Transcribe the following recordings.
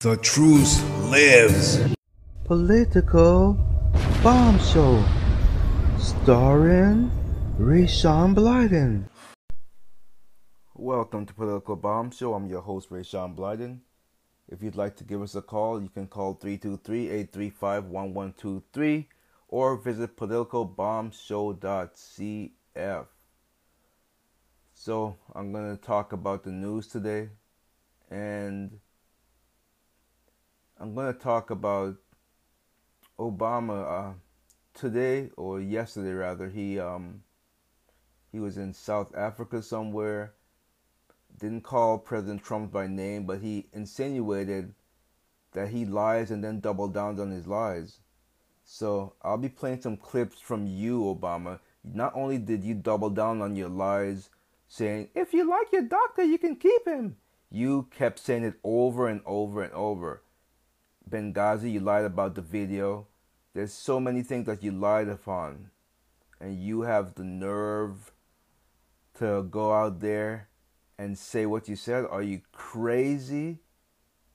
The truth lives. Political Bomb Show, starring Rayshawn Blyden. Welcome to Political Bomb Show. I'm your host, Rayshawn Blyden. If you'd like to give us a call, you can call 323-835-1123 or visit politicalbombshow.cf. So, I'm going to talk about the news today, and I'm going to talk about Obama. Today, or yesterday rather, he was in South Africa somewhere. Didn't call President Trump by name, but he insinuated that he lies and then doubled down on his lies. So I'll be playing some clips from you, Obama. Not only did you double down on your lies, saying, if you like your doctor, you can keep him. You kept saying it over and over and over. Benghazi, you lied about the video. There's so many things that you lied upon. And you have the nerve to go out there and say what you said. Are you crazy?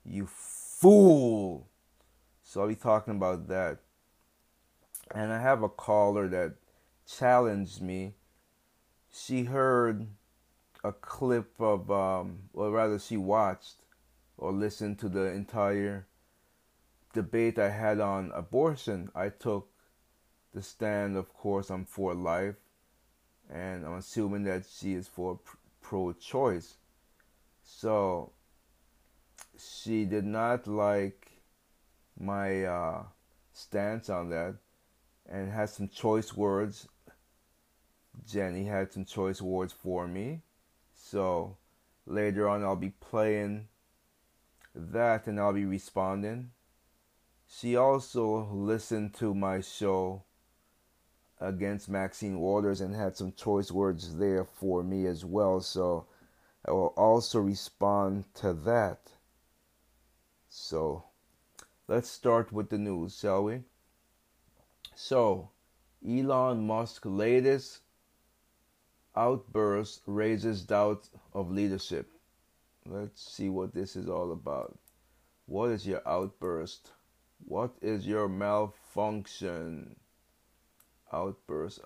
You fool. So I'll be talking about that. And I have a caller that challenged me. She heard a clip of, or rather she watched or listened to the entire debate I had on abortion. I took the stand, of course, I'm for life, and I'm assuming that she is for pro-choice. So she did not like my stance on that, and had some choice words. Jenny had some choice words for me, so later on I'll be playing that and I'll be responding. She also listened to my show against Maxine Waters and had some choice words there for me as well. So I will also respond to that. So let's start with the news, shall we? So Elon Musk's latest outburst raises doubt of leadership. Let's see what this is all about. What is your outburst? What is your malfunction? Outburst.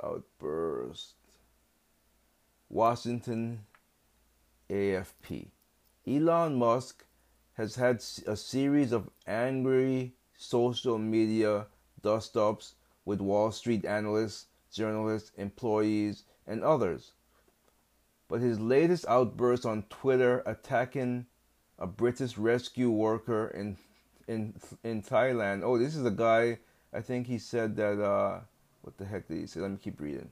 Washington AFP. Elon Musk has had a series of angry social media dust-ups with Wall Street analysts, journalists, employees, and others. But his latest outburst on Twitter attacking a British rescue worker in Thailand. Oh, this is a guy, I think he said that, what the heck did he say? Let me keep reading.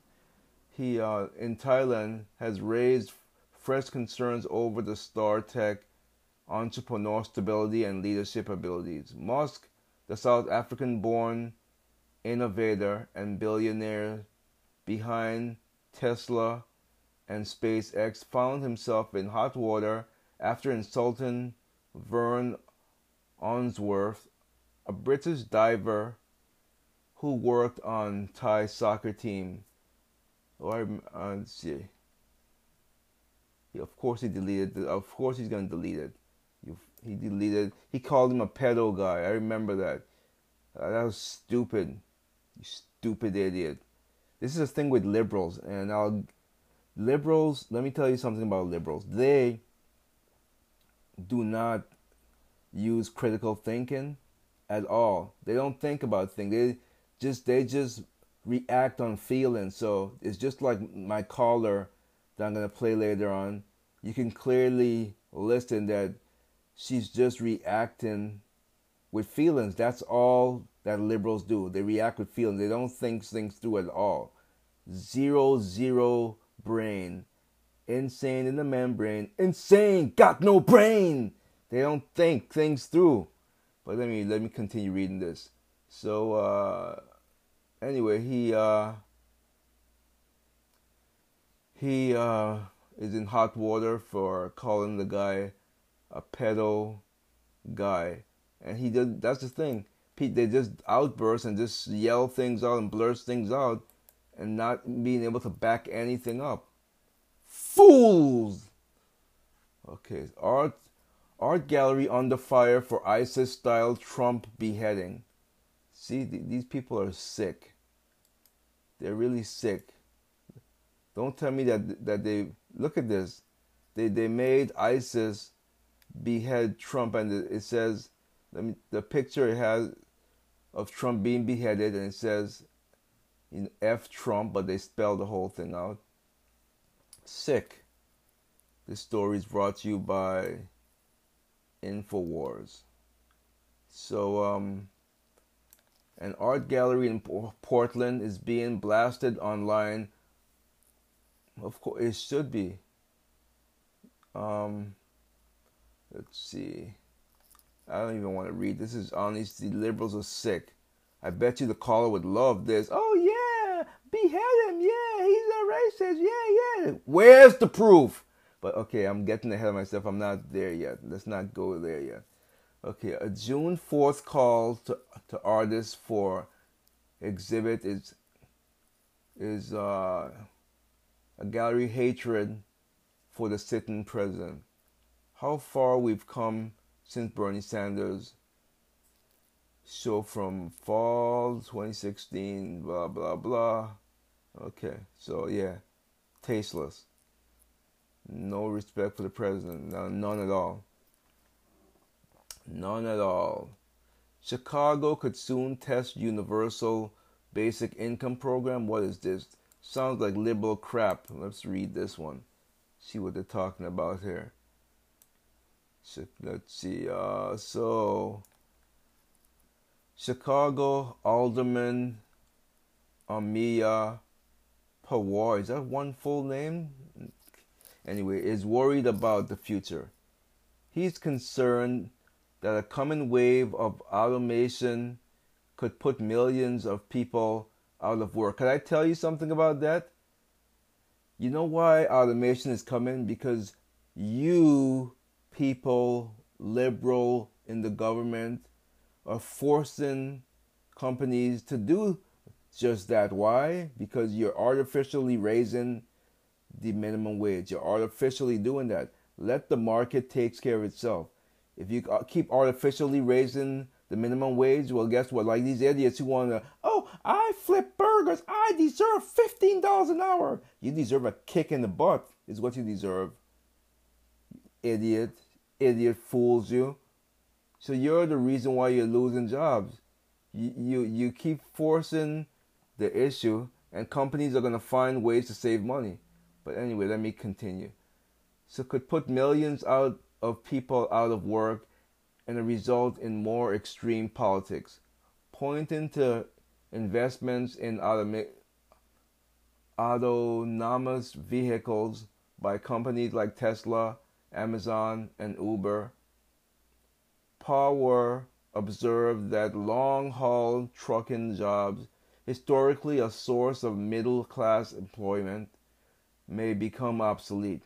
He, in Thailand, has raised fresh concerns over the StarTech entrepreneur stability and leadership abilities. Musk, the South African-born innovator and billionaire behind Tesla and SpaceX, found himself in hot water after insulting Vern Onsworth, a British diver who worked on Thai soccer team. Let's see. Of course he's going to delete it. He called him a pedo guy. I remember that. That was stupid. You stupid idiot. This is a thing with liberals. Liberals, let me tell you something about liberals. They do not use critical thinking at all. They don't think about things. They just react on feelings. So it's just like my caller that I'm going to play later on. You can clearly listen that she's just reacting with feelings. That's all that liberals do. They react with feelings. They don't think things through at all. Zero brain. Insane in the membrane. Insane, got no brain. They don't think things through. But let me continue reading this. So anyway, he is in hot water for calling the guy a pedo guy, and he did. That's the thing. They just outburst and just yell things out and blurt things out, and not being able to back anything up. Fools. Okay, Art gallery under fire for ISIS-style Trump beheading. See, these people are sick. They're really sick. Don't tell me that they... Look at this. They made ISIS behead Trump, and it says... The picture it has of Trump being beheaded, and it says, you know, F Trump, but they spell the whole thing out. Sick. This story is brought to you by InfoWars. So, an art gallery in Portland is being blasted online. Of course, it should be. Let's see. I don't even want to read. This is honestly, liberals are sick. I bet you the caller would love this. Oh, yeah. Behead him. Yeah. He's a racist. Yeah, yeah. Where's the proof? But, okay, I'm getting ahead of myself. I'm not there yet. Let's not go there yet. Okay, a June 4th call to artists for exhibit is a gallery hatred for the sitting president. How far we've come since Bernie Sanders' show from fall 2016, blah, blah, blah. Okay, so yeah, tasteless. No respect for the president, none at all. None at all. Chicago could soon test universal basic income program. What is this? Sounds like liberal crap. Let's read this one. See what they're talking about here. So, let's see. Chicago Alderman Amia Pawar. Is that one full name? Anyway, is worried about the future. He's concerned that a coming wave of automation could put millions of people out of work. Can I tell you something about that? You know why automation is coming? Because you people, liberal in the government, are forcing companies to do just that. Why? Because you're artificially raising the minimum wage. You're artificially doing that. Let the market take care of itself. If you keep artificially raising the minimum wage, well, guess what? Like these idiots who want to, oh, I flip burgers. I deserve $15 an hour. You deserve a kick in the butt is what you deserve. Idiot. Idiot fools you. So you're the reason why you're losing jobs. You keep forcing the issue, and companies are going to find ways to save money. But anyway, let me continue. So could put millions out of people out of work and a result in more extreme politics, pointing to investments in autonomous vehicles by companies like Tesla, Amazon, and Uber. Power observed that long-haul trucking jobs, historically a source of middle-class employment, may become obsolete.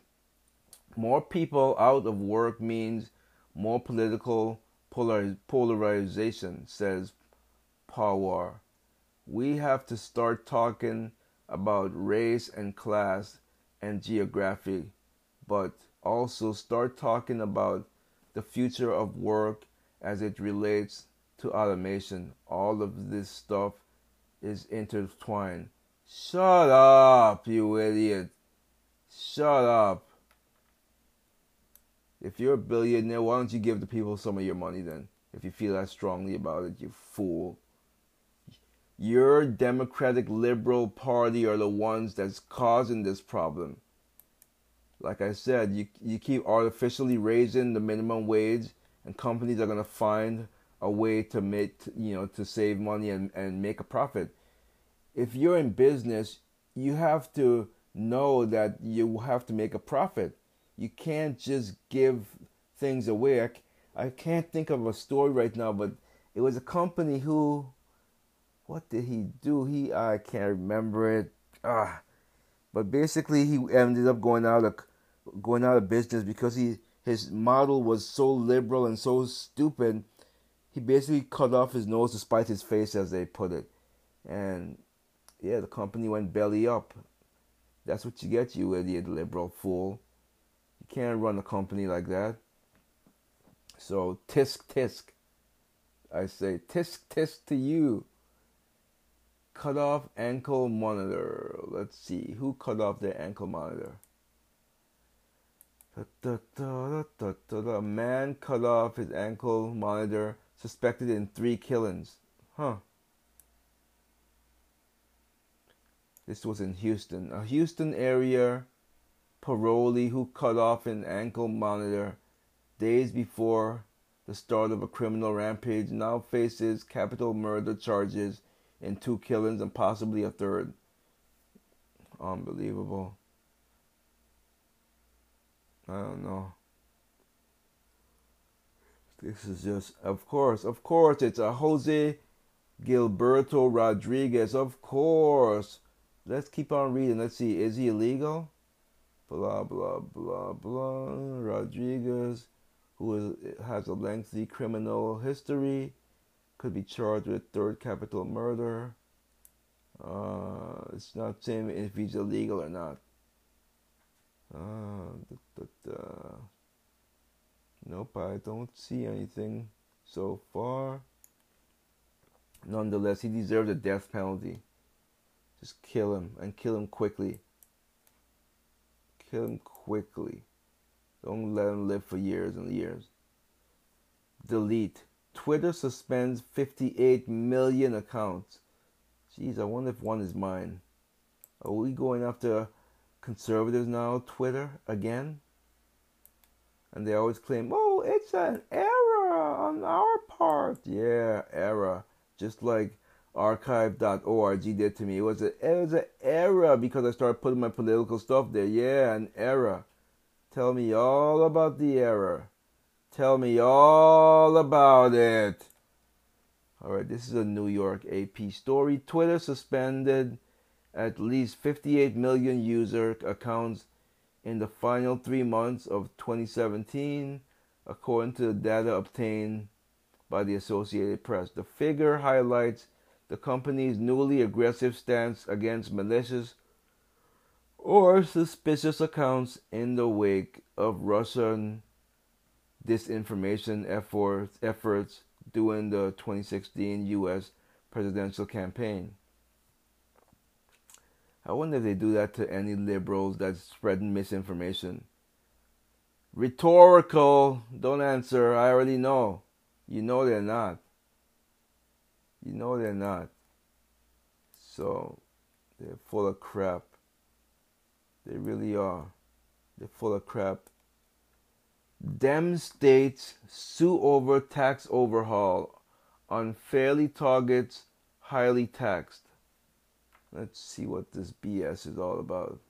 More people out of work means more political polarization, says Pawar. We have to start talking about race and class and geography, but also start talking about the future of work as it relates to automation. All of this stuff is intertwined. Shut up, you idiot. Shut up. If you're a billionaire, why don't you give the people some of your money then? If you feel that strongly about it, you fool. Your Democratic Liberal Party are the ones that's causing this problem. Like I said, you keep artificially raising the minimum wage, and companies are gonna find a way to to save money and make a profit. If you're in business, you have to know that you have to make a profit. You can't just give things away. I can't think of a story right now, but it was a company who, what did he do? I can't remember it. But basically, he ended up going out of business because his model was so liberal and so stupid. He basically cut off his nose to spite his face, as they put it, and yeah, the company went belly up. That's what you get, you idiot liberal fool. You can't run a company like that. So tisk tisk. I say tisk tisk to you. Cut off ankle monitor. Let's see. Who cut off their ankle monitor? A man cut off his ankle monitor suspected in 3 killings. Huh. This was in Houston. A Houston area parolee who cut off an ankle monitor days before the start of a criminal rampage now faces capital murder charges in 2 killings and possibly a 3rd. Unbelievable. I don't know. This is just, of course, it's a Jose Gilberto Rodriguez. Of course. Let's keep on reading. Let's see. Is he illegal? Blah, blah, blah, blah. Rodriguez, who has a lengthy criminal history, could be charged with 3rd capital murder. It's not saying if he's illegal or not. Nope, I don't see anything so far. Nonetheless, he deserves a death penalty. Just kill him, and kill him quickly. Kill him quickly. Don't let him live for years and years. Delete. Twitter suspends 58 million accounts. Jeez, I wonder if one is mine. Are we going after conservatives now, Twitter, again? And they always claim, oh, it's an error on our part. Yeah, error. Just like archive.org did to me. It was an error because I started putting my political stuff there. Yeah, an error. Tell me all about the error. Tell me all about it. All right, this is a New York AP story. Twitter suspended at least 58 million user accounts in the final 3 months of 2017, according to the data obtained by the Associated Press. The figure highlights the company's newly aggressive stance against malicious or suspicious accounts in the wake of Russian disinformation efforts during the 2016 U.S. presidential campaign. I wonder if they do that to any liberals that's spreading misinformation. Rhetorical. Don't answer. I already know. You know they're not. You know they're not. So, they're full of crap. They really are. They're full of crap. Dem states sue over tax overhaul. Unfairly targets highly taxed. Let's see what this BS is all about.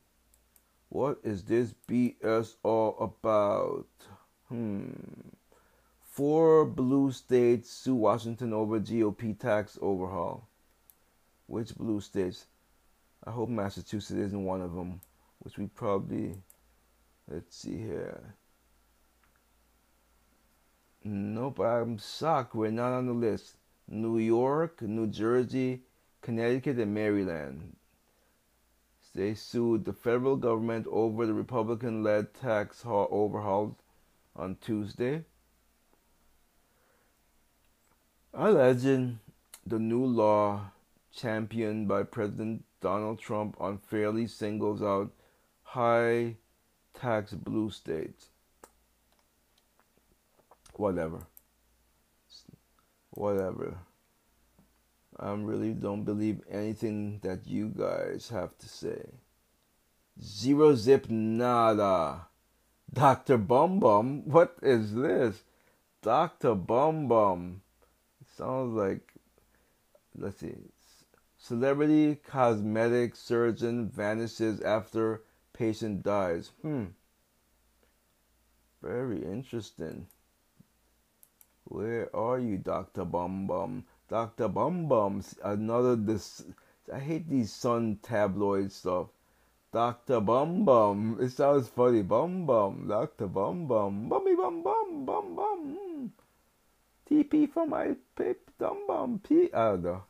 What is this BS all about? Four blue states sue Washington over GOP tax overhaul. Which blue states? I hope Massachusetts isn't one of them. Which we probably... Let's see here. Nope, I'm shocked. We're not on the list. New York, New Jersey, Connecticut, and Maryland. They sued the federal government over the Republican-led tax overhaul on Tuesday, alleging the new law championed by President Donald Trump unfairly singles out high-tax blue states. Whatever. I really don't believe anything that you guys have to say. Zero zip nada. Dr. Bumbum? What is this? Dr. Bumbum. It sounds like, let's see. Celebrity cosmetic surgeon vanishes after patient dies. Very interesting. Where are you, Dr. Bumbum? Dr. Bumbum, I hate these Sun tabloid stuff. Dr. Bumbum, it sounds funny. Bumbum, Dr. Bumbum, bummy bum bum bum bum. TP for my pip, dum bum p. I don't know.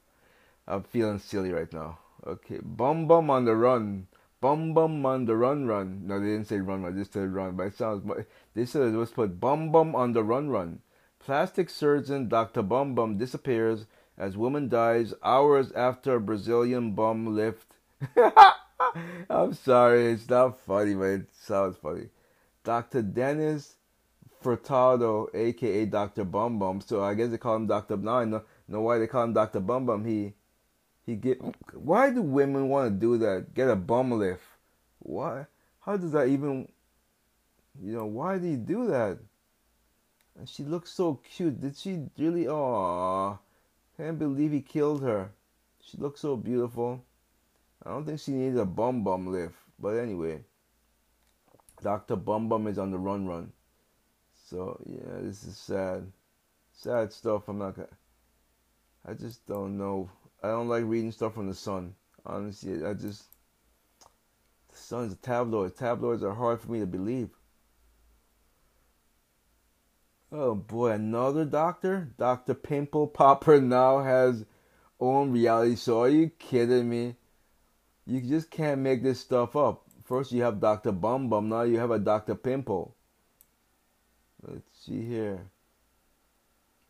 I'm feeling silly right now. Okay, Bumbum on the run, Bumbum on the run. No, they didn't say run. I just said run, but it sounds. They said it was put Bumbum on the run. Plastic surgeon Dr. Bumbum disappears as woman dies hours after a Brazilian bum lift. I'm sorry, it's not funny, but it sounds funny. Dr. Dennis Furtado, a.k.a. Dr. Bumbum. So I guess they call him Dr. Now I know why they call him Dr. Bumbum. Why do women want to do that? Get a bum lift. Why? How does that even... You know, why do you do that? And she looks so cute. Did she really... Aww. Can't believe he killed her. She looks so beautiful. I don't think she needs a bum lift. But anyway, Dr. Bumbum is on the run. So, yeah, this is sad. Sad stuff. I'm not gonna... I just don't know. I don't like reading stuff from the Sun. Honestly, I just... The Sun's a tabloid. Tabloids are hard for me to believe. Oh boy, another doctor? Dr. Pimple Popper now has own reality show. Are you kidding me? You just can't make this stuff up. First you have Dr. Bumbum, now you have a Dr. Pimple. Let's see here.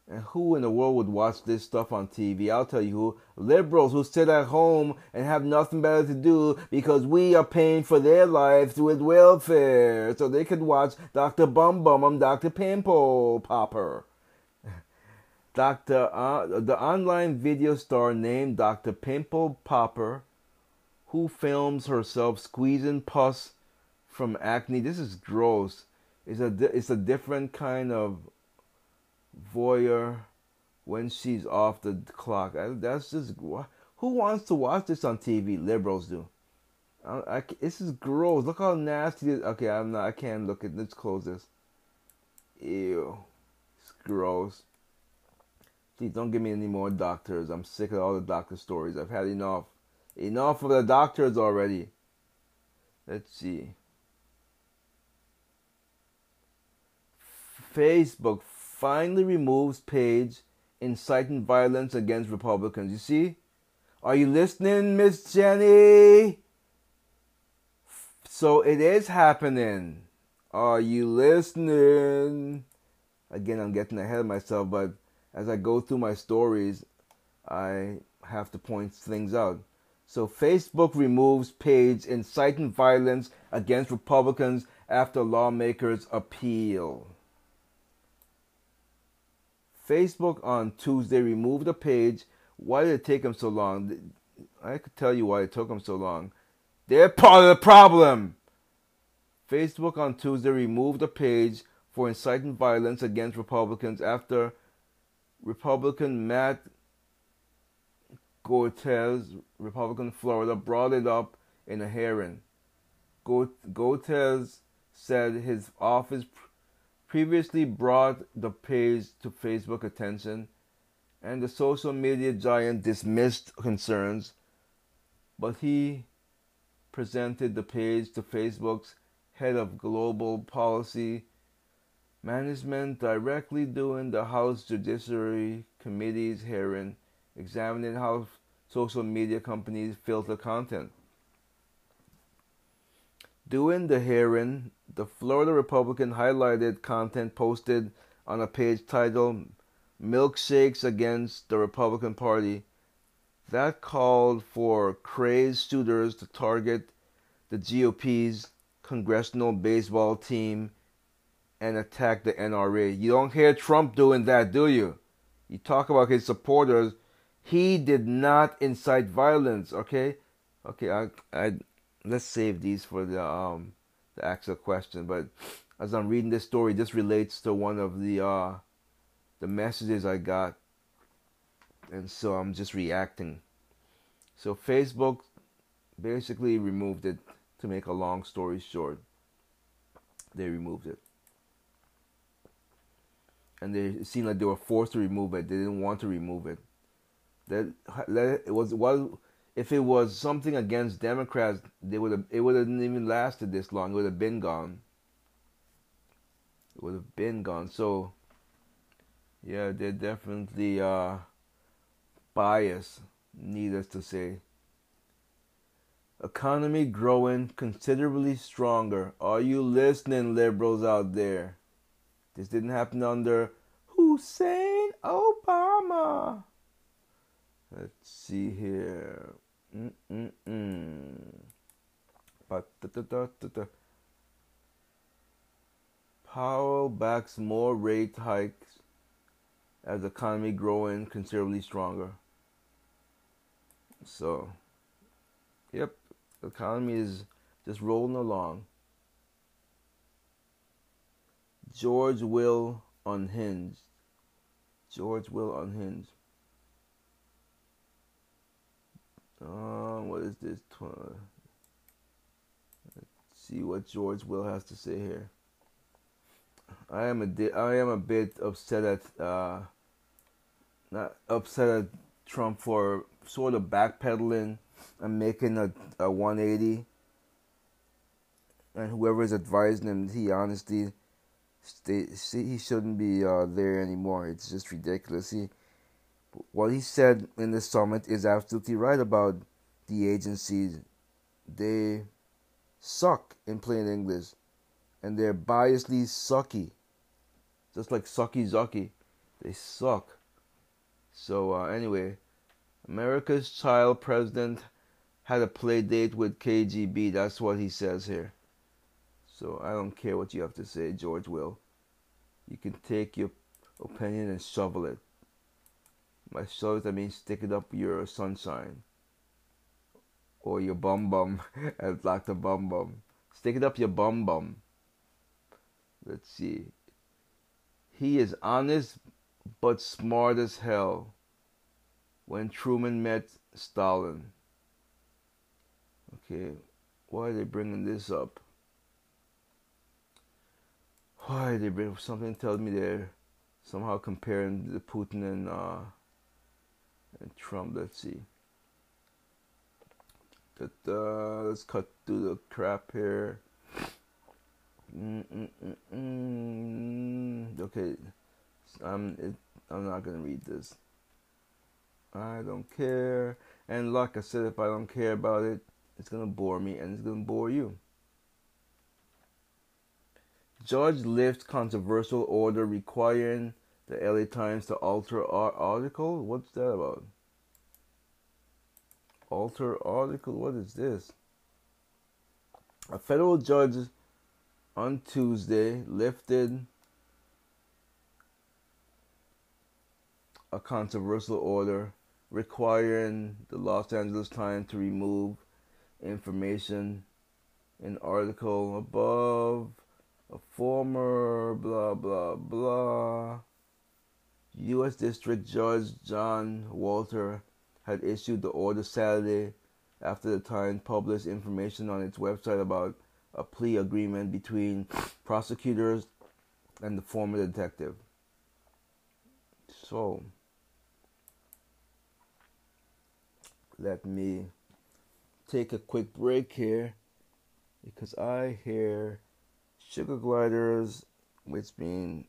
And who in the world would watch this stuff on TV? I'll tell you who. Liberals who sit at home and have nothing better to do because we are paying for their lives with welfare. So they could watch Dr. Bumbum and Dr. Pimple Popper. The online video star named Dr. Pimple Popper, who films herself squeezing pus from acne. This is gross. It's a different kind of voyeur when she's off the clock. That's just... Who wants to watch this on TV? Liberals do. This is gross. Look how nasty it is. Okay, I can't look at... Let's close this. Ew. It's gross. Please don't give me any more doctors. I'm sick of all the doctor stories. I've had enough. Enough of the doctors already. Let's see. Facebook finally removes page inciting violence against Republicans. You see? Are you listening, Miss Jenny? So it is happening. Are you listening? Again, I'm getting ahead of myself, but as I go through my stories, I have to point things out. So Facebook removes page inciting violence against Republicans after lawmakers appeal. Facebook on Tuesday removed the page. Why did it take them so long? I could tell you why it took them so long. They're part of the problem. Facebook on Tuesday removed the page for inciting violence against Republicans after Republican Matt Gortez, Republican Florida, brought it up in a hearing. Gortez said his office previously brought the page to Facebook attention, and the social media giant dismissed concerns, but he presented the page to Facebook's head of global policy management directly during the House Judiciary Committee's hearing examining how social media companies filter content. During the hearing, the Florida Republican highlighted content posted on a page titled Milkshakes Against the Republican Party that called for crazed shooters to target the GOP's congressional baseball team and attack the NRA. You don't hear Trump doing that, do you? You talk about his supporters. He did not incite violence, okay? Okay, let's save these for the actual question. But as I'm reading this story, this relates to one of the messages I got, and so I'm just reacting. So Facebook basically removed it. To make a long story short, they removed it, and it seemed like they were forced to remove it. They didn't want to remove it. If it was something against Democrats, it would have even lasted this long. It would have been gone. So, yeah, they're definitely biased, needless to say. Economy growing considerably stronger. Are you listening, liberals out there? This didn't happen under who Hussein Obama. Let's see here. Powell backs more rate hikes as the economy growing considerably stronger. So, yep, the economy is just rolling along. George Will unhinged. What is this? Let's see what George Will has to say here. I am a bit upset at not upset at Trump for sort of backpedaling and making a 180. And whoever is advising him, he honestly, he shouldn't be there anymore. It's just ridiculous. What he said in the summit is absolutely right about the agencies. They suck, in plain English. And they're biasedly sucky. Just like sucky zucky. They suck. So anyway, America's child president had a play date with KGB. That's what he says here. So I don't care what you have to say, George Will. You can take your opinion and shovel it. By shovel it, I mean stick it up your sunshine. Or your bum bum, as Dr. Bumbum. Stick it up your bum bum. Let's see. He is honest but smart as hell. When Truman met Stalin. Okay, why are they bringing this up? Why are they bringing up? Something tells me they're somehow comparing the Putin and Trump. Let's see. Let's cut through the crap here. Okay, I'm not gonna read this. I don't care, and like I said, if I don't care about it, it's gonna bore me, and it's gonna bore you. Judge lifts controversial order requiring the LA Times to alter article. What's that about? Alter article? What is this? A federal judge on Tuesday lifted a controversial order requiring the Los Angeles Times to remove information in an article above a former blah blah blah. U.S. District Judge John Walter had issued the order Saturday after the Times published information on its website about a plea agreement between prosecutors and the former detective. So, let me take a quick break here because I hear sugar gliders, which means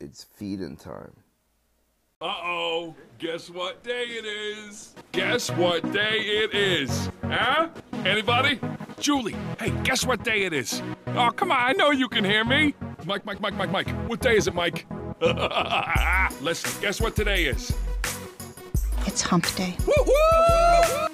it's feeding time. Uh-oh, guess what day it is? Guess what day it is? Huh? Anybody? Julie, hey, guess what day it is? Oh, come on, I know you can hear me. Mike. What day is it, Mike? Listen, guess what today is? It's hump day. Woo-hoo!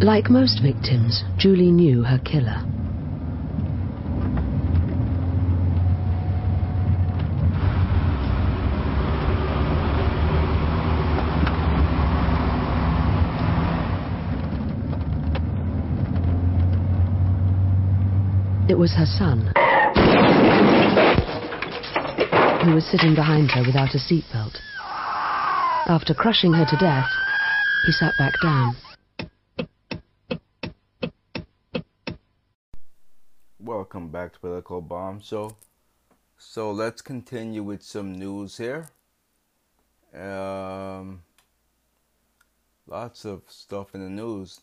Like most victims, Julie knew her killer. It was her son, who was sitting behind her without a seatbelt. After crushing her to death, he sat back down. Welcome back to Political Bomb Show. So let's continue with some news here. Lots of stuff in the news.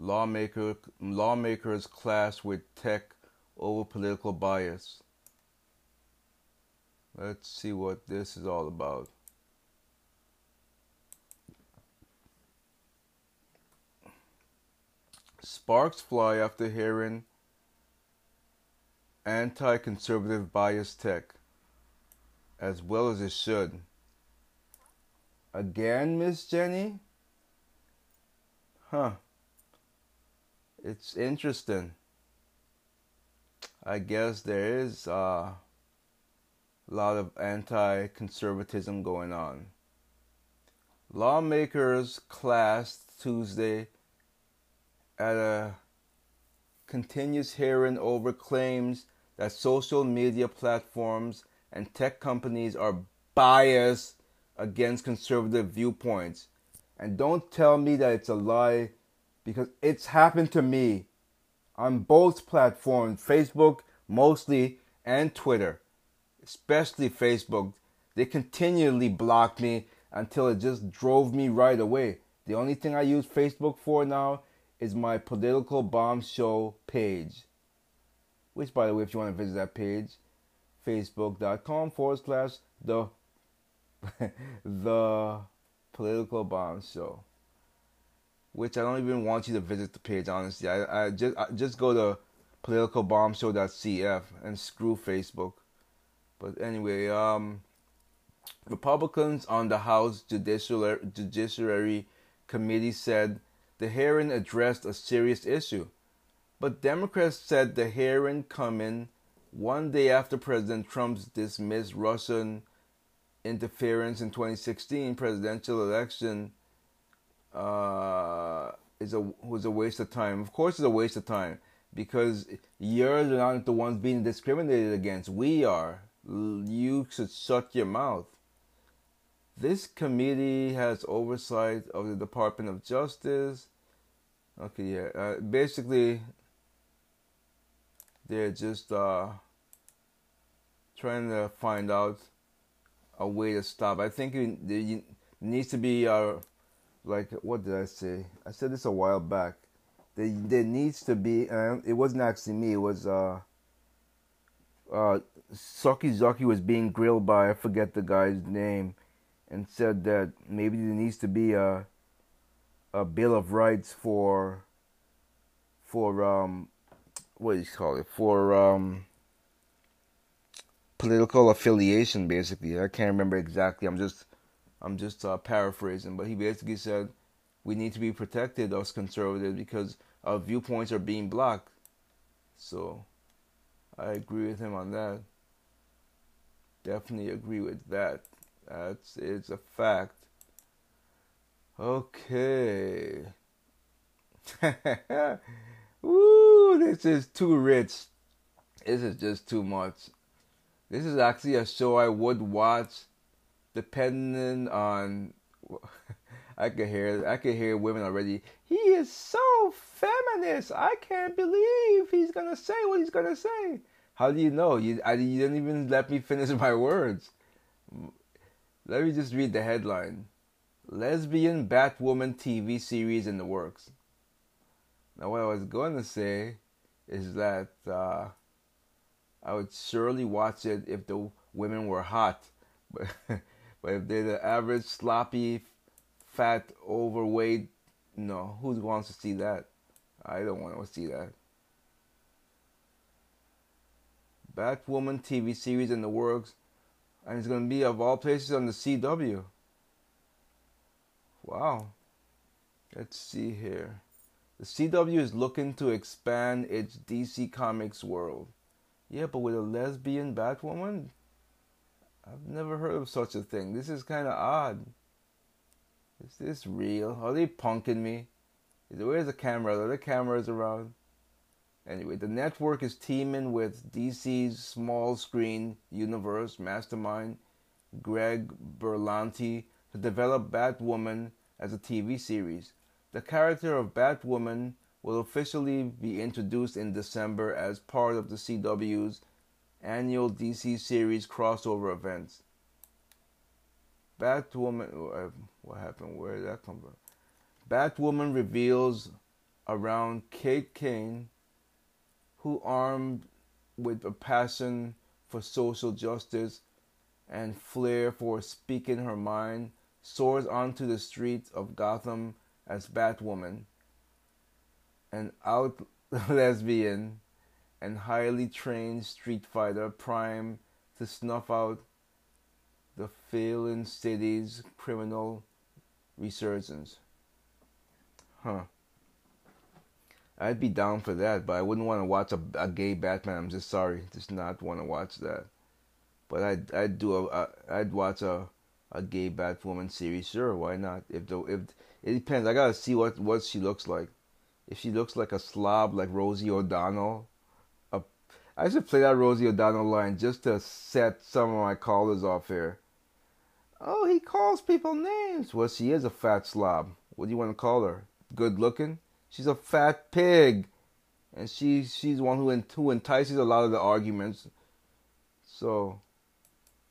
Lawmakers clash with tech over political bias. Let's see what this is all about. Sparks fly after hearing anti-conservative bias tech, as well as it should. Again, Miss Jenny? Huh. It's interesting. I guess there is a lot of anti-conservatism going on. Lawmakers clashed Tuesday at a continuous hearing over claims that social media platforms and tech companies are biased against conservative viewpoints. And don't tell me that it's a lie, because it's happened to me on both platforms, Facebook mostly and Twitter, especially Facebook. They continually blocked me until it just drove me right away. The only thing I use Facebook for now is my Political Bomb Show page, which, by the way, if you want to visit that page, facebook.com/the the Political Bomb Show, which I don't even want you to visit the page, honestly. I just go to politicalbombshow.cf and screw Facebook. But anyway, Republicans on the House Judiciary Committee said the hearing addressed a serious issue, but Democrats said the hearing coming one day after President Trump's dismissed Russian interference in 2016 presidential election was a waste of time. Of course, it's a waste of time, because you're not the ones being discriminated against. We are. You should shut your mouth. This committee has oversight of the Department of Justice. Okay, yeah. Basically, they're just trying to find out a way to stop. I think it needs to be like, what did I say? I said this a while back. There needs to be, it wasn't actually me, it was Saki Zaki was being grilled by, I forget the guy's name, and said that maybe there needs to be a Bill of Rights for political affiliation, basically. I can't remember exactly. I'm just paraphrasing, but he basically said we need to be protected, us conservatives, because our viewpoints are being blocked. So I agree with him on that. Definitely agree with that. It's a fact. Okay. Ooh, this is too rich. This is just too much. This is actually a show I would watch, depending on. I could hear women already. He is so feminist. I can't believe he's gonna say what he's gonna say. How do you know? You didn't even let me finish my words. Let me just read the headline: Lesbian Batwoman TV series in the works. Now, what I was gonna say is that I would surely watch it if the women were hot, but if they're the average, sloppy, fat, overweight, no, who wants to see that? I don't want to see that. Batwoman TV series in the works, and it's going to be, of all places, on the CW. Wow. Let's see here. The CW is looking to expand its DC Comics world. Yeah, but with a lesbian Batwoman? I've never heard of such a thing. This is kind of odd. Is this real? Are they punking me? Where's the camera? Are there cameras around? Anyway, the network is teaming with DC's small screen universe mastermind Greg Berlanti to develop Batwoman as a TV series. The character of Batwoman will officially be introduced in December as part of the CW's annual DC series crossover events. Batwoman, what happened? Where did that come from? Batwoman reveals around Kate Kane, who, armed with a passion for social justice and flair for speaking her mind, soars onto the streets of Gotham as Batwoman, an out lesbian and highly trained street fighter primed to snuff out the failing city's criminal resurgence. I'd be down for that, but I wouldn't want to watch a gay Batman. I'm just sorry, just not want to watch that. But I'd watch a gay Batwoman series, sure, why not? If it depends, I gotta see what she looks like. If she looks like a slob like Rosie O'Donnell, I should play that Rosie O'Donnell line just to set some of my callers off here. Oh, he calls people names. Well, she is a fat slob. What do you want to call her? Good looking? She's a fat pig, and she's one who entices a lot of the arguments. So,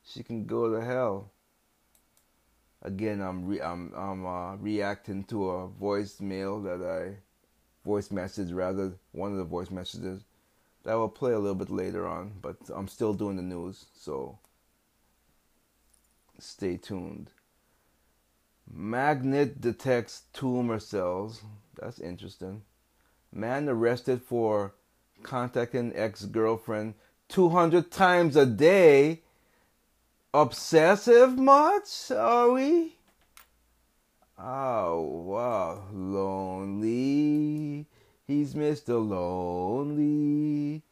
she can go to hell. Again, I'm reacting to a voicemail one of the voice messages that I will play a little bit later on, but I'm still doing the news, so stay tuned. Magnet detects tumor cells. That's interesting. Man arrested for contacting ex-girlfriend 200 times a day. Obsessive much, are we? Oh, wow. Lonely. He's Mr. Lonely.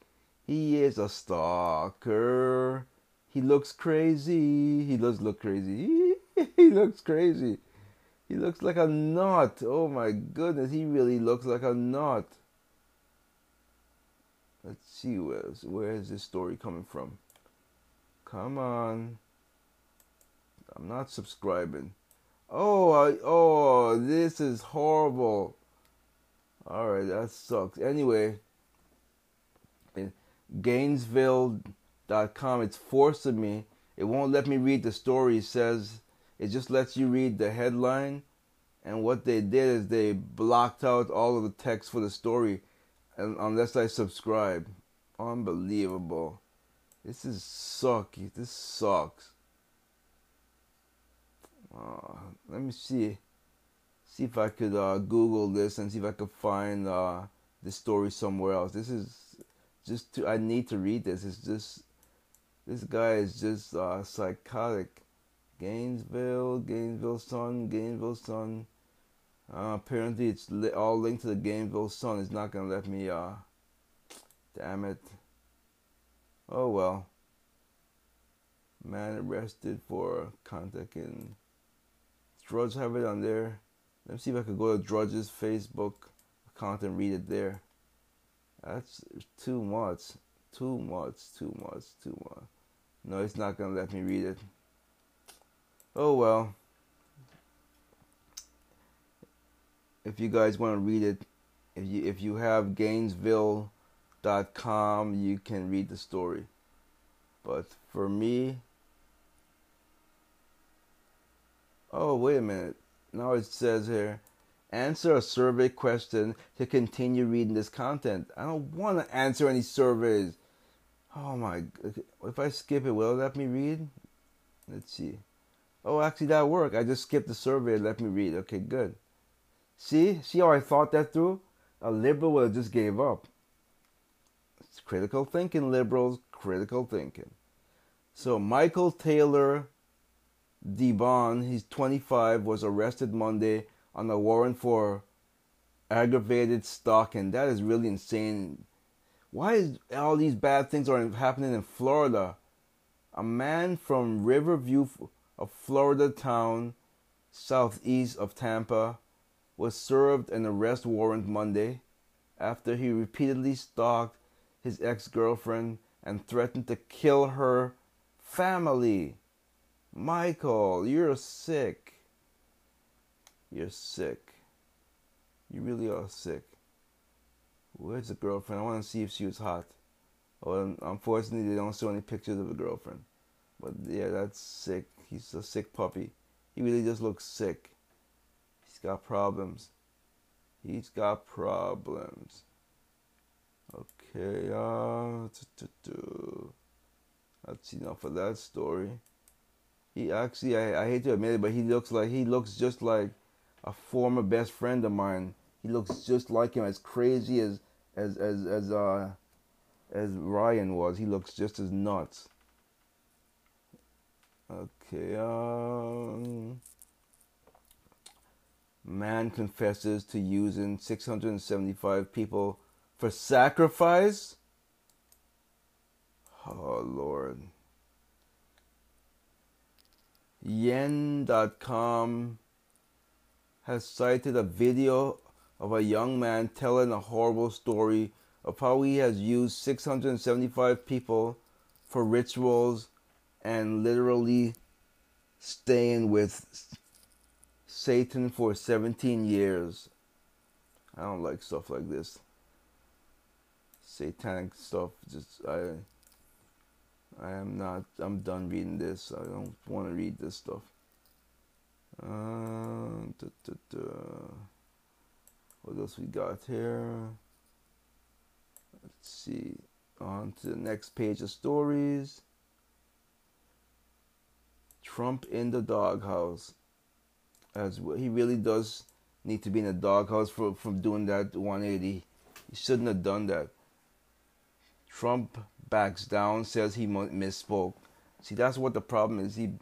He is a stalker. He looks crazy. He does look crazy. He looks crazy. He looks like a nut. Oh my goodness, he really looks like a nut. Let's see, where is this story coming from? Come on. I'm not subscribing. Oh, this is horrible. All right, that sucks. Anyway, Gainesville.com, it's forcing me. It won't let me read the story. It says it just lets you read the headline, and what they did is they blocked out all of the text for the story unless I subscribe. Unbelievable. This is sucky. This sucks. Let me see if I could Google this and see if I could find this story somewhere else. This is just I need to read this. It's just, this guy is just psychotic. Gainesville Sun. Apparently, it's all linked to the Gainesville Sun. It's not going to let me, damn it. Oh, well. Man arrested for contacting. Drudge have it on there. Let me see if I could go to Drudge's Facebook account and read it there. That's too much. No, it's not going to let me read it. Oh well, if you guys want to read it, if you have Gainesville.com, you can read the story. But for me, oh wait a minute, now it says here, answer a survey question to continue reading this content. I don't want to answer any surveys. Oh my, if I skip it, will it let me read? Let's see. Oh, actually, that worked. I just skipped the survey and let me read. Okay, good. See how I thought that through? A liberal would have just gave up. It's critical thinking, liberals. Critical thinking. So, Michael Taylor DeBond, he's 25, was arrested Monday on a warrant for aggravated stalking. That is really insane. Why is all these bad things are happening in Florida? A man from Riverview, a Florida town southeast of Tampa, was served an arrest warrant Monday after he repeatedly stalked his ex-girlfriend and threatened to kill her family. Michael, you're sick. You're sick. You really are sick. Where's the girlfriend? I want to see if she was hot. Oh, unfortunately, they don't show any pictures of the girlfriend. But yeah, that's sick. He's a sick puppy. He really just looks sick. He's got problems. He's got problems. Okay, that's enough of that story. He actually, I hate to admit it, but he looks just like a former best friend of mine. He looks just like him, as crazy as Ryan was. He looks just as nuts. Okay, man confesses to using 675 people for sacrifice? Oh, Lord. Yen.com has cited a video of a young man telling a horrible story of how he has used 675 people for rituals and literally staying with Satan for 17 years. I don't like stuff like this. Satanic stuff, just I am not, I'm done reading this. I don't want to read this stuff. What else we got here? Let's see. On to the next page of stories. Trump in the doghouse. As well, he really does need to be in the doghouse from doing that 180. He shouldn't have done that. Trump backs down, says he misspoke. See, that's what the problem is. He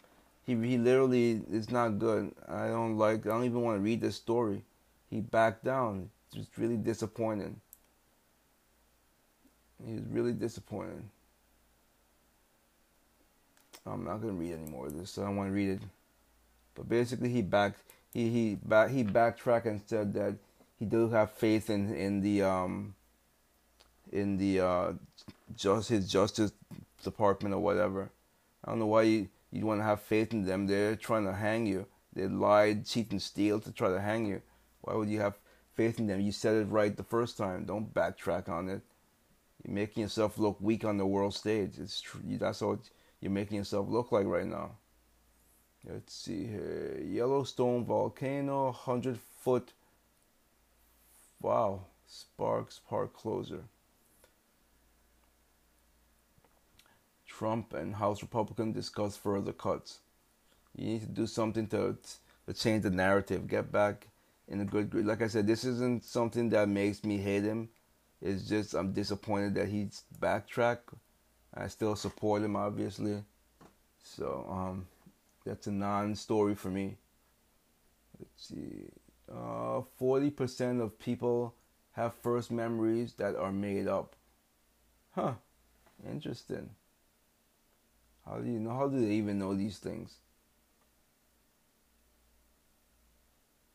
literally is not good. I don't even want to read this story. He backed down. It's really disappointing. He's really disappointed. I'm not going to read any more of this, so I don't want to read it. But basically, he backtracked and said that he does have faith in the his Justice Department or whatever. I don't know why you want to have faith in them. They're trying to hang you. They lied, cheat, and steal to try to hang you. Why would you have faith in them? You said it right the first time. Don't backtrack on it. You're making yourself look weak on the world stage. It's true. That's what you're making yourself look like right now. Let's see here. Yellowstone volcano, 100-foot. Wow. Sparks park closure. Trump and House Republicans discuss further cuts. You need to do something to change the narrative. Get back in a good grid. Like I said, this isn't something that makes me hate him. It's just I'm disappointed that he's backtracked. I still support him, obviously. So, that's a non-story for me. Let's see. 40% of people have first memories that are made up. Huh. Interesting. How do you know? How do they even know these things?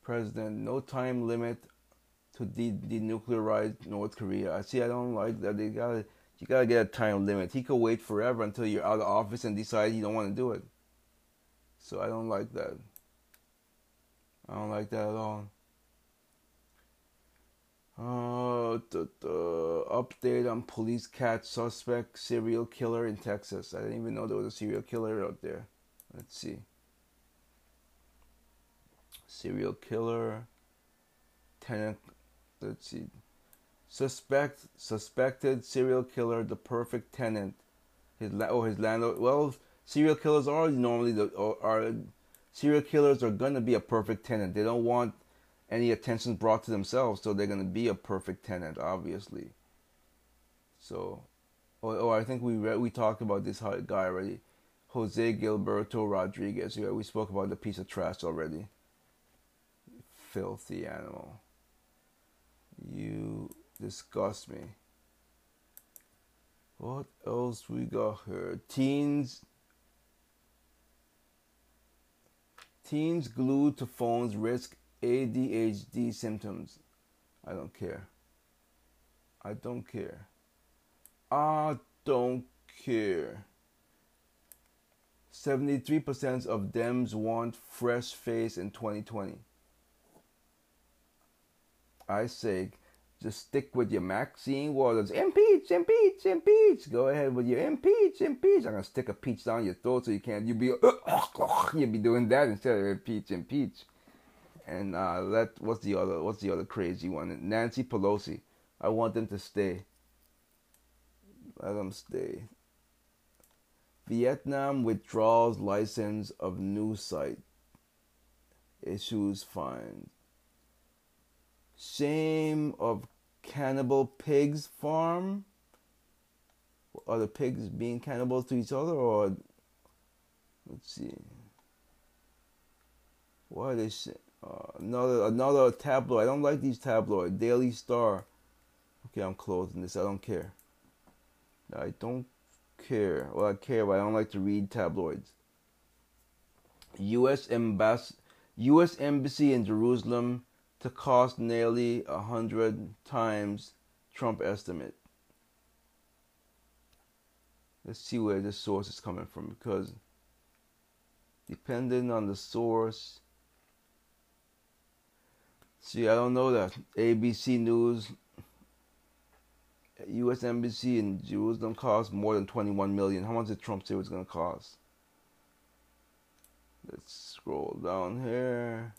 President, no time limit to denuclearize North Korea. I see. I don't like that. You gotta get a time limit. He could wait forever until you're out of office and decide you don't want to do it. So I don't like that. I don't like that at all. The update on police catch suspect serial killer in Texas. I didn't even know there was a serial killer out there. Let's see. Serial killer. Let's see. Suspected serial killer, the perfect tenant. His landlord. Well, serial killers are gonna be a perfect tenant. They don't want any attention brought to themselves, so they're gonna be a perfect tenant, obviously. So, I think we talked about this guy already, Jose Gilberto Rodriguez. Yeah, we spoke about the piece of trash already. Filthy animal. You disgust me. What else we got here? Teens glued to phones risk ADHD symptoms. I don't care. I don't care. I don't care. 73% of Dems want fresh face in 2020. I say, just stick with your Maxine Waters. Impeach, impeach, impeach. Go ahead with your impeach, impeach. I'm going to stick a peach down your throat so you can't. You'll be doing that instead of impeach, impeach. and what's the other crazy one? Nancy Pelosi. I want them to stay. Let them stay. Vietnam withdraws license of news site. Issues fine. Shame of cannibal pigs farm. Are the pigs being cannibals to each other, or let's see? Why are they another tabloid? I don't like these tabloids. Daily Star. Okay, I'm closing this. I don't care. I don't care. Well, I care, but I don't like to read tabloids. U.S. Embassy in Jerusalem to cost nearly 100 times Trump estimate. Let's see where this source is coming from, because depending on the source... See, I don't know that. ABC News, U.S. Embassy in Jerusalem cost more than $21 million. How much did Trump say it was going to cost? Let's scroll down here.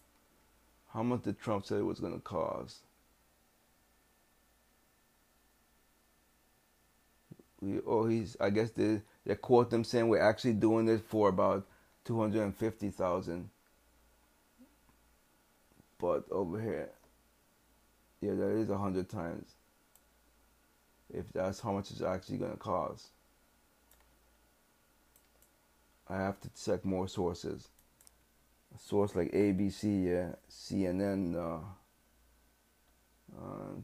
How much did Trump say it was going to cost? I guess they quote them saying we're actually doing it for about $250,000. But over here, yeah, that is 100 times. If that's how much it's actually going to cost. I have to check more sources. A source like ABC, yeah, CNN,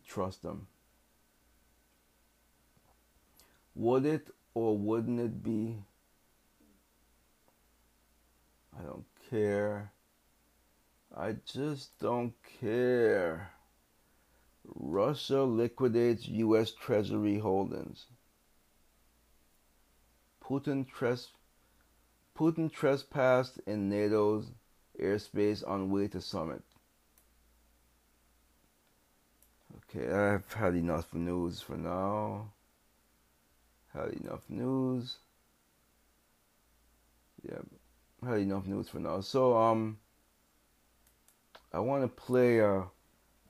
trust them. Would it or wouldn't it be? I don't care. I just don't care. Russia liquidates U.S. Treasury holdings. Putin trespassed in NATO's airspace on way to summit. Okay, I've had enough news for now. So, I want to play a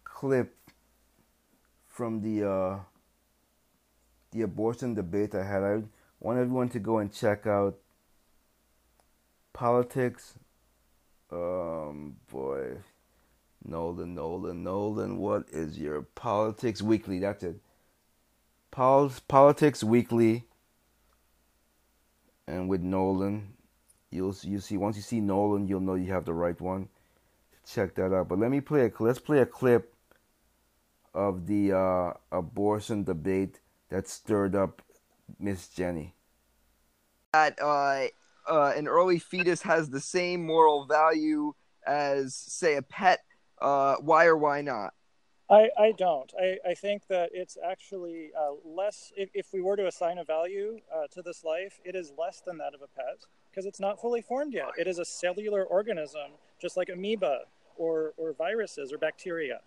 clip from the abortion debate I had. I want everyone to go and check out Politics. Boy, Nolan, what is your Politics Weekly? That's it. Politics Weekly, and with Nolan, you see, once you see Nolan, you'll know you have the right one. Check that out. But let's play a clip of the abortion debate that stirred up Miss Jenny. That an early fetus has the same moral value as, say, a pet. Why or why not? I don't. I think that it's actually less, if we were to assign a value to this life, it is less than that of a pet because it's not fully formed yet. It is a cellular organism, just like amoeba or viruses or bacteria.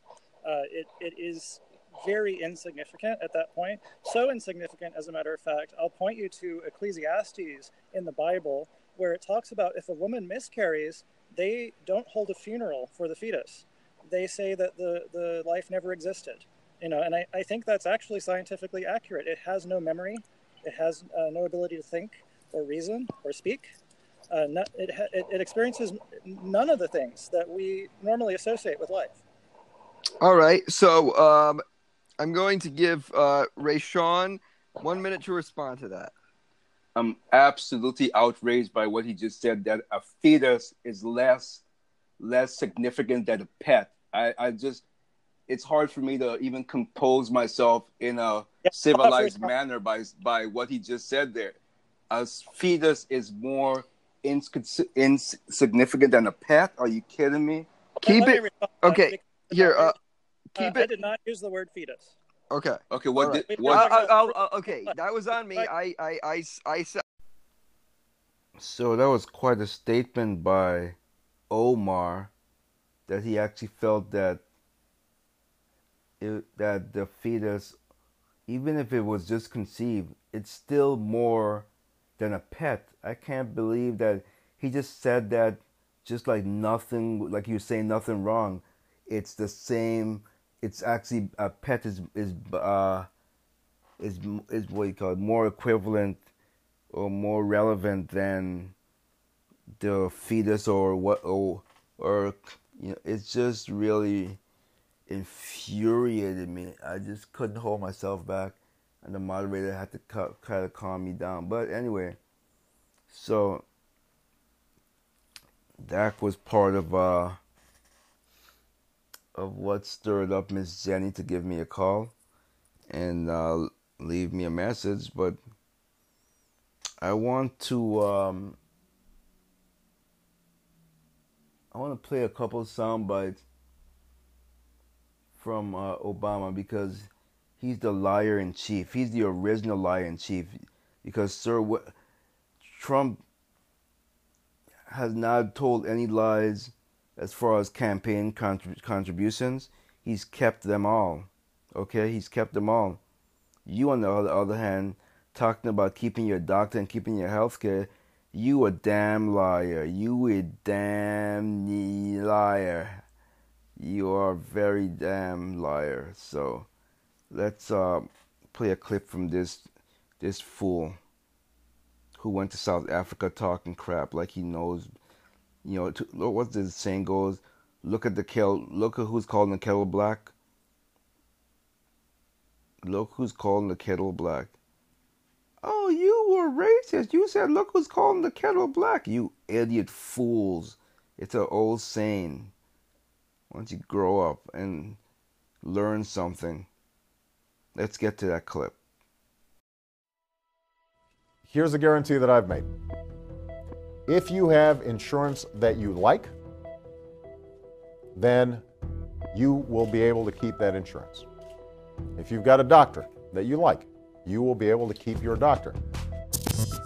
It is very insignificant at that point. So insignificant, as a matter of fact, I'll point you to Ecclesiastes in the Bible, where it talks about if a woman miscarries, they don't hold a funeral for the fetus. They say that the life never existed, and I think that's actually scientifically accurate. It has no memory. It has no ability to think or reason or speak. It experiences none of the things that we normally associate with life. All right. So I'm going to give Rayshawn 1 minute to respond to that. I'm absolutely outraged by what he just said, that a fetus is less significant than a pet. I just, it's hard for me to even compose myself in a civilized manner by what he just said there. A fetus is more insignificant than a pet? Are you kidding me? Keep it. Okay, here. Keep it. I did not use the word fetus. Okay. Okay. What? Right. Did, what? Okay. That was on me. I said. So that was quite a statement by Omar, that he actually felt that that the fetus, even if it was just conceived, it's still more than a pet. I can't believe that he just said that just like nothing, like you're saying nothing wrong. It's the same. It's actually a pet is what you call it, more equivalent or more relevant than the fetus or what or you know. It's just really infuriated me. I just couldn't hold myself back, and the moderator had to kind of calm me down. But anyway, so that was part of what stirred up Miss Jenny to give me a call and leave me a message. But I want to play a couple sound bites from Obama, because he's the liar in chief. He's the original liar in chief, because Trump has not told any lies as far as campaign contributions. He's kept them all. Okay, he's kept them all. You, on the other hand, talking about keeping your doctor and keeping your health care, you a damn liar. You a damn liar. You are a very damn liar. So let's play a clip from this fool who went to South Africa talking crap like he knows. You know, what the saying goes, look at who's calling the kettle black. Look who's calling the kettle black. Oh, you were racist. You said, look who's calling the kettle black. You idiot fools. It's an old saying. Why don't you grow up and learn something? Let's get to that clip. Here's a guarantee that I've made. If you have insurance that you like, then you will be able to keep that insurance. If you've got a doctor that you like, you will be able to keep your doctor.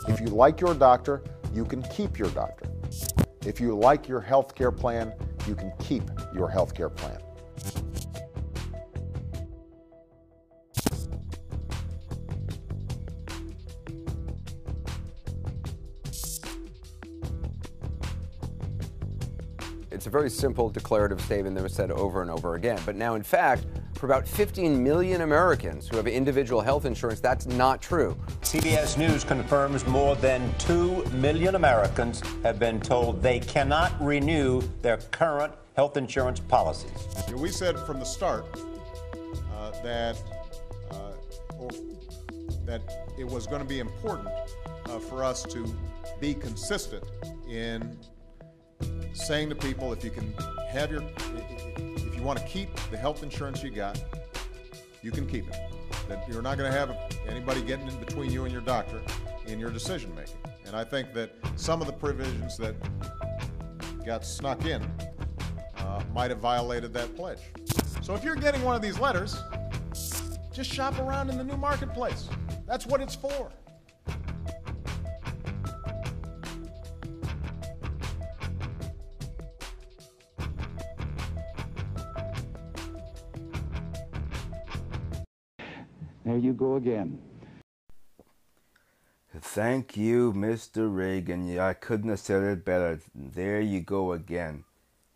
If you like your doctor, you can keep your doctor. If you like your health care plan, you can keep your health care plan. It's a very simple declarative statement that was said over and over again. But now, in fact, for about 15 million Americans who have individual health insurance, that's not true. CBS News confirms more than 2 million Americans have been told they cannot renew their current health insurance policies. We said from the start that it was going to be important for us to be consistent in saying to people, if you can have your, if you want to keep the health insurance you got, you can keep it. That you're not going to have anybody getting in between you and your doctor in your decision making. And I think that some of the provisions that got snuck in might have violated that pledge. So if you're getting one of these letters, just shop around in the new marketplace. That's what it's for. There you go again. Thank you, Mr. Reagan. Yeah, I couldn't have said it better. There you go again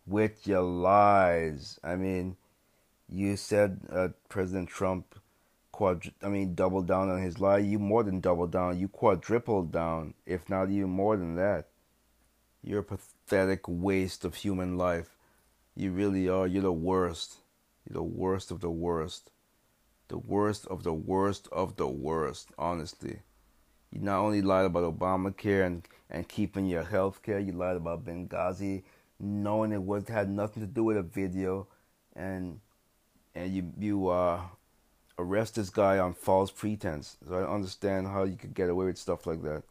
with your lies. I mean, you said President Trump doubled down on his lie. You more than doubled down. You quadrupled down, if not even more than that. You're a pathetic waste of human life. You really are. You're the worst. You're the worst of the worst. The worst of the worst of the worst, honestly. You not only lied about Obamacare and keeping your health care, you lied about Benghazi, knowing it had nothing to do with a video, and you arrest this guy on false pretense. So I don't understand how you could get away with stuff like that.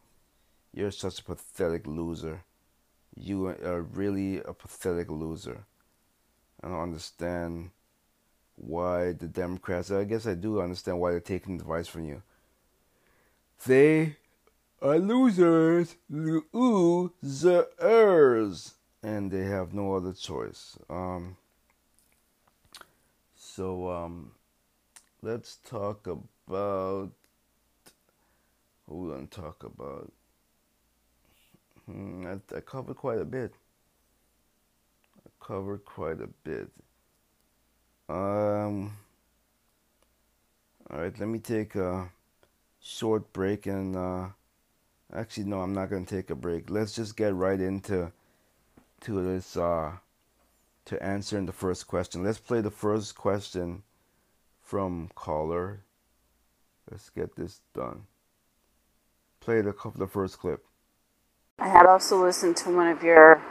You're such a pathetic loser. You are really a pathetic loser. I don't understand why the Democrats, I guess I do understand why they're taking advice from you. They are losers. Losers. And they have no other choice. So let's talk about, what we're going to talk about. I covered quite a bit. covered quite a bit. All right, let me take a short break and actually, no, I'm not going to take a break. Let's just get right into this, to answering the first question. Let's play the first question from caller. Let's get this done. Play the first clip. I had also listened to one of your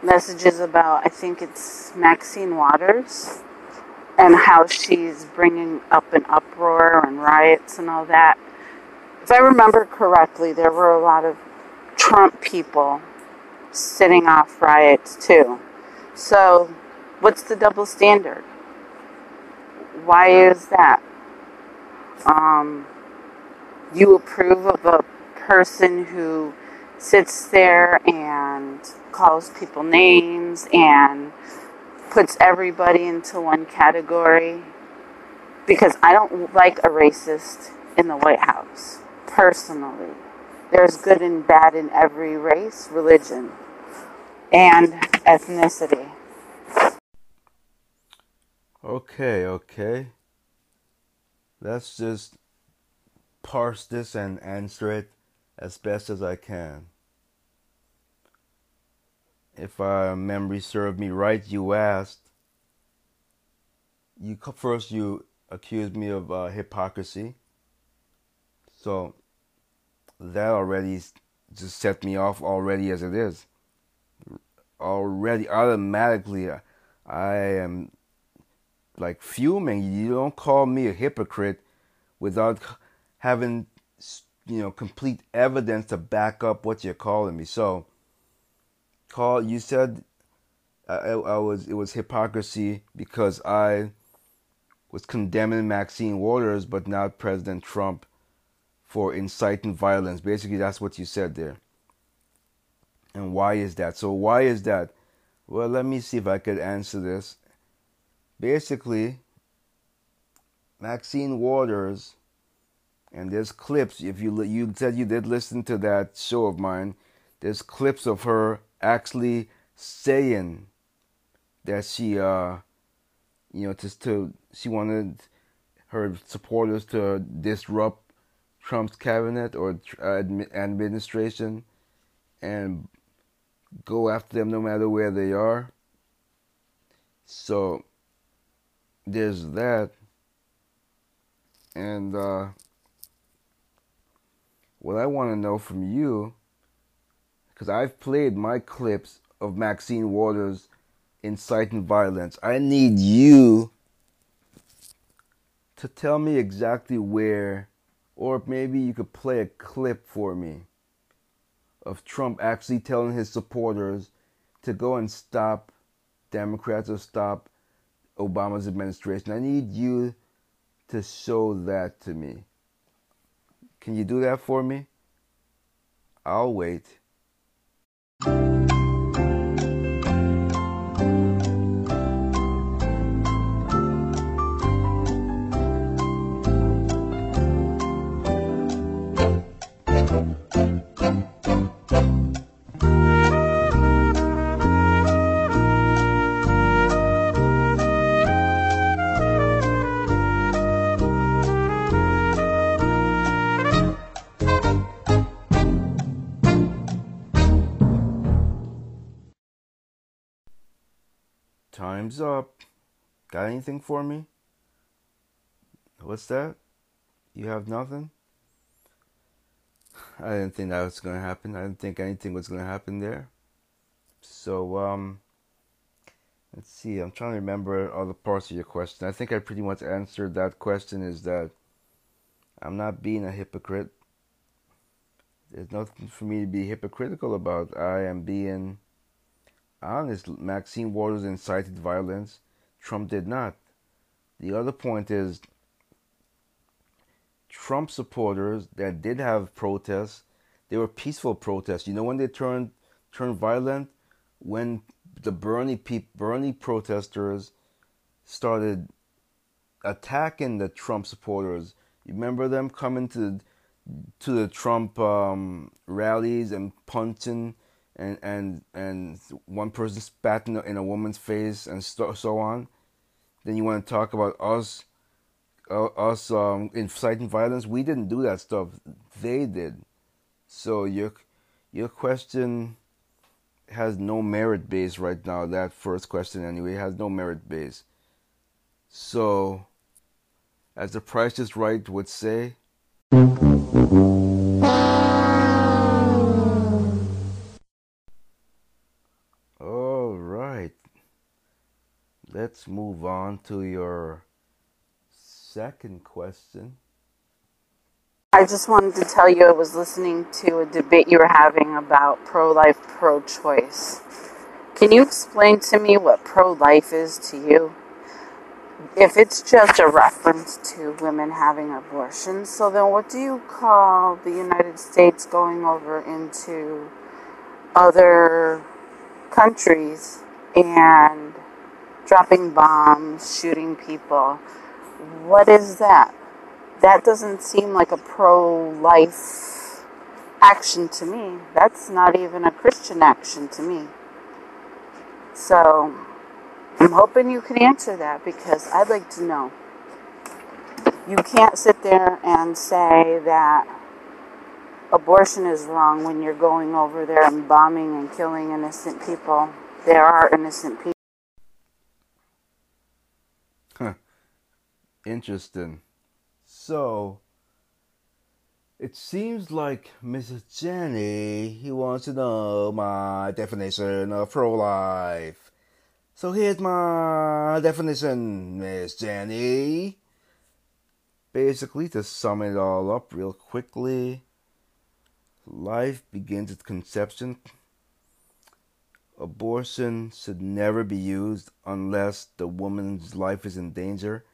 messages about, I think it's Maxine Waters, and how she's bringing up an uproar and riots and all that. If I remember correctly, there were a lot of Trump people sitting off riots too. So what's the double standard? Why is that? You approve of a person who sits there and calls people names and puts everybody into one category, because I don't like a racist in the White House, personally. There's good and bad in every race, religion, and ethnicity. Okay. Let's just parse this and answer it as best as I can. If memory served me right, you asked. You accused me of hypocrisy. So that already just set me off already as it is. Already, automatically, I am like fuming. You don't call me a hypocrite without having, you know, complete evidence to back up what you're calling me. So, you said it was hypocrisy because I was condemning Maxine Waters, but not President Trump for inciting violence. Basically, that's what you said there. And why is that? So why is that? Well, let me see if I could answer this. Basically, Maxine Waters, and there's clips. If you said you did listen to that show of mine, there's clips of her actually saying that she, she wanted her supporters to disrupt Trump's cabinet or administration and go after them no matter where they are. So there's that. And what I want to know from you, because I've played my clips of Maxine Waters inciting violence, I need you to tell me exactly where, or maybe you could play a clip for me of Trump actually telling his supporters to go and stop Democrats or stop Obama's administration. I need you to show that to me. Can you do that for me? I'll wait. Time's up. Got anything for me? What's that? You have nothing? I didn't think that was going to happen. I didn't think anything was going to happen there. So, let's see. I'm trying to remember other parts of your question. I think I pretty much answered that question, is that I'm not being a hypocrite. There's nothing for me to be hypocritical about. I am being honest. Maxine Waters incited violence. Trump did not. The other point is, Trump supporters that did have protests, they were peaceful protests. You know when they turned violent? When the Bernie protesters started attacking the Trump supporters. You remember them coming to the Trump rallies and punching and one person spat in a woman's face and so on. Then you want to talk about us inciting violence. We didn't do that stuff. They did. So your question has no merit base right now. That first question anyway has no merit base. So, as The Price is Right would say, all right, let's move on to your second question. I just wanted to tell you I was listening to a debate you were having about pro-life, pro-choice. Can you explain to me what pro-life is to you? If it's just a reference to women having abortions, so then what do you call the United States going over into other countries and dropping bombs, shooting people? What is that? That doesn't seem like a pro-life action to me. That's not even a Christian action to me. So, I'm hoping you can answer that, because I'd like to know. You can't sit there and say that abortion is wrong when you're going over there and bombing and killing innocent people. There are innocent people. Huh. Interesting. So, it seems like Mrs. Jenny, he wants to know my definition of pro-life. So here's my definition, Miss Jenny. Basically, to sum it all up real quickly, life begins at conception. Abortion should never be used unless the woman's life is in danger.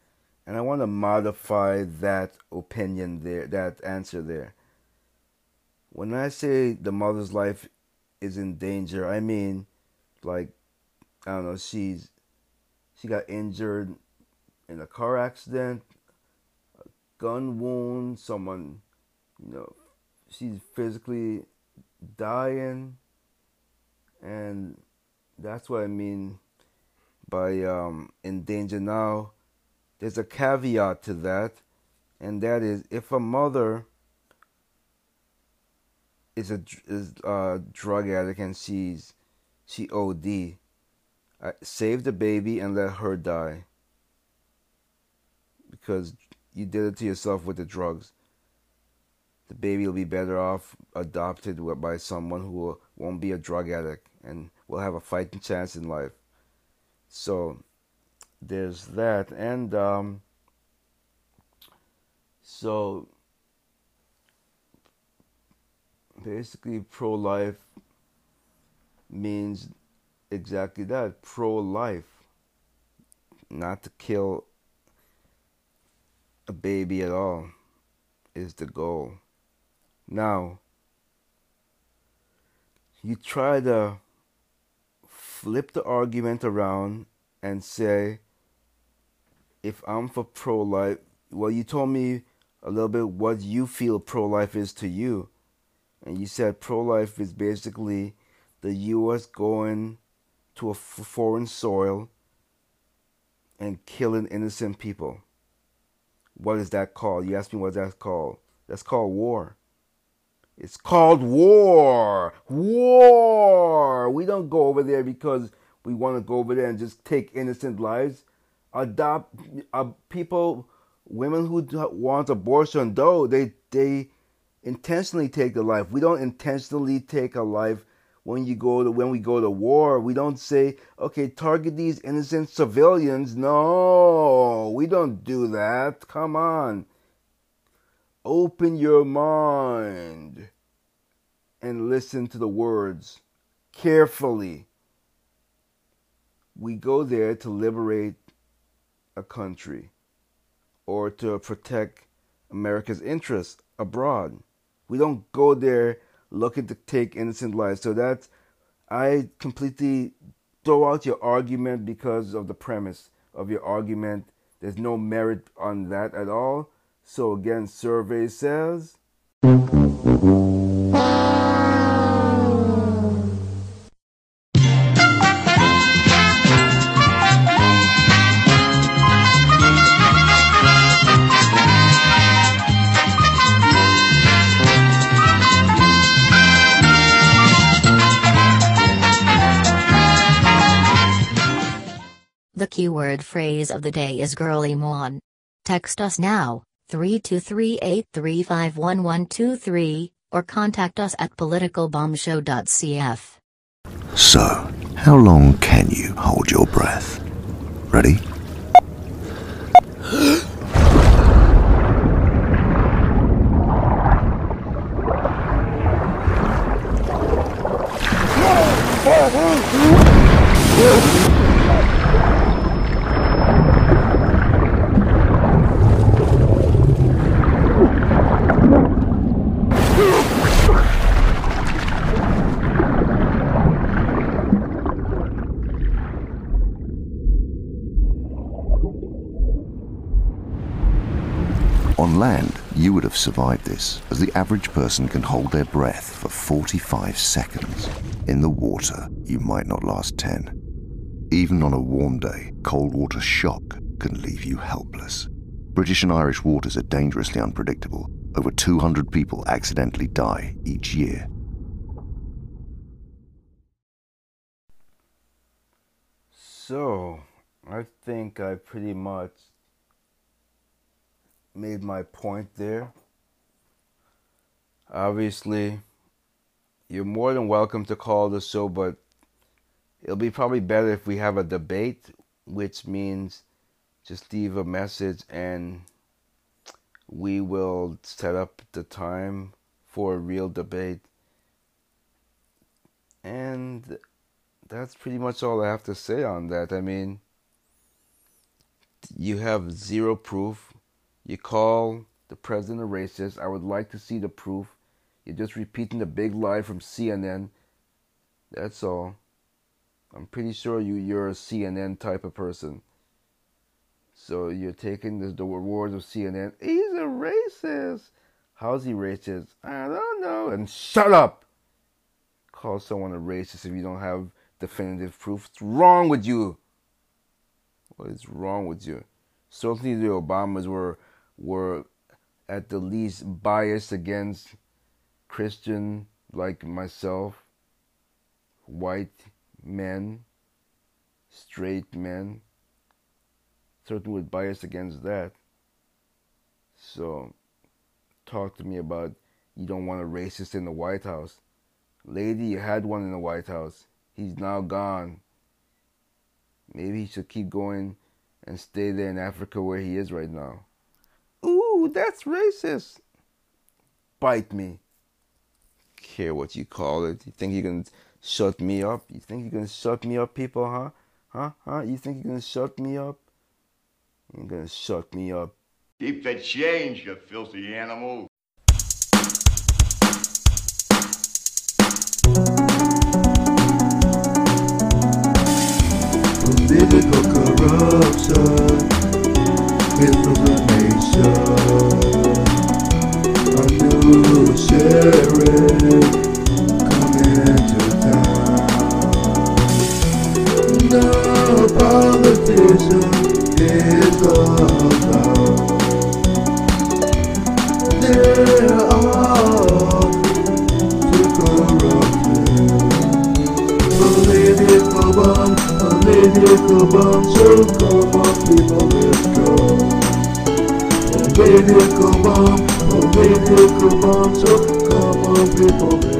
And I want to modify that opinion there, that answer there. When I say the mother's life is in danger, I mean, like, I don't know, she got injured in a car accident, a gun wound, someone, she's physically dying. And that's what I mean by in danger now. There's a caveat to that, and that is if a mother is a drug addict and she OD, save the baby and let her die, because you did it to yourself with the drugs. The baby will be better off adopted by someone who won't be a drug addict and will have a fighting chance in life. So there's that. And so basically pro-life means exactly that, pro-life, not to kill a baby at all is the goal. Now, you try to flip the argument around and say, if I'm for pro-life, well, you told me a little bit what you feel pro-life is to you, and you said pro-life is basically the U.S. going to a foreign soil and killing innocent people. What is that called? You asked me what that's called. That's called war. It's called war. War. We don't go over there because we want to go over there and just take innocent lives. Adopt people, women who want abortion, though, they intentionally take the life. We don't intentionally take a life. When we go to war, we don't say, okay, target these innocent civilians. No, we don't do that. Come on. Open your mind and listen to the words carefully. We go there to liberate a country or to protect America's interests abroad. We don't go there looking to take innocent lives. So that's, I completely throw out your argument because of the premise of your argument. There's no merit on that at all. So again, survey says The keyword phrase of the day is girly moan. Text us now, 323-835-1123, or contact us at politicalbombshow.cf. So, how long can you hold your breath? Ready? On land, you would have survived this, as the average person can hold their breath for 45 seconds. In the water, you might not last 10. Even on a warm day, cold water shock can leave you helpless. British and Irish waters are dangerously unpredictable. Over 200 people accidentally die each year. So, I think I pretty much made my point there. Obviously, you're more than welcome to call the show, but it'll be probably better if we have a debate, which means just leave a message and we will set up the time for a real debate. And that's pretty much all I have to say on that. I mean, you have zero proof. You call the president a racist. I would like to see the proof. You're just repeating the big lie from CNN. That's all. I'm pretty sure you're a CNN type of person. So you're taking the rewards of CNN. He's a racist. How's he racist? I don't know. And shut up. Call someone a racist if you don't have definitive proof. What's wrong with you? What is wrong with you? Certainly the Obamas were at the least biased against Christian, like myself, white men, straight men. Certainly with bias against that. So, talk to me about you don't want a racist in the White House. Lady, you had one in the White House. He's now gone. Maybe he should keep going and stay there in Africa where he is right now. Ooh, that's racist. Bite me. Care what you call it. You think you're going to shut me up? You think you're going to shut me up, people, huh? You think you're going to shut me up? You're going to shut me up. Keep the change, you filthy animal. Political corruption, misinformation, a new sheriff coming to town. No politician is allowed. They're all too corrupted. Political bomb. Political bomb show, come on people, let's go. Political bomb show, come on people, let's go.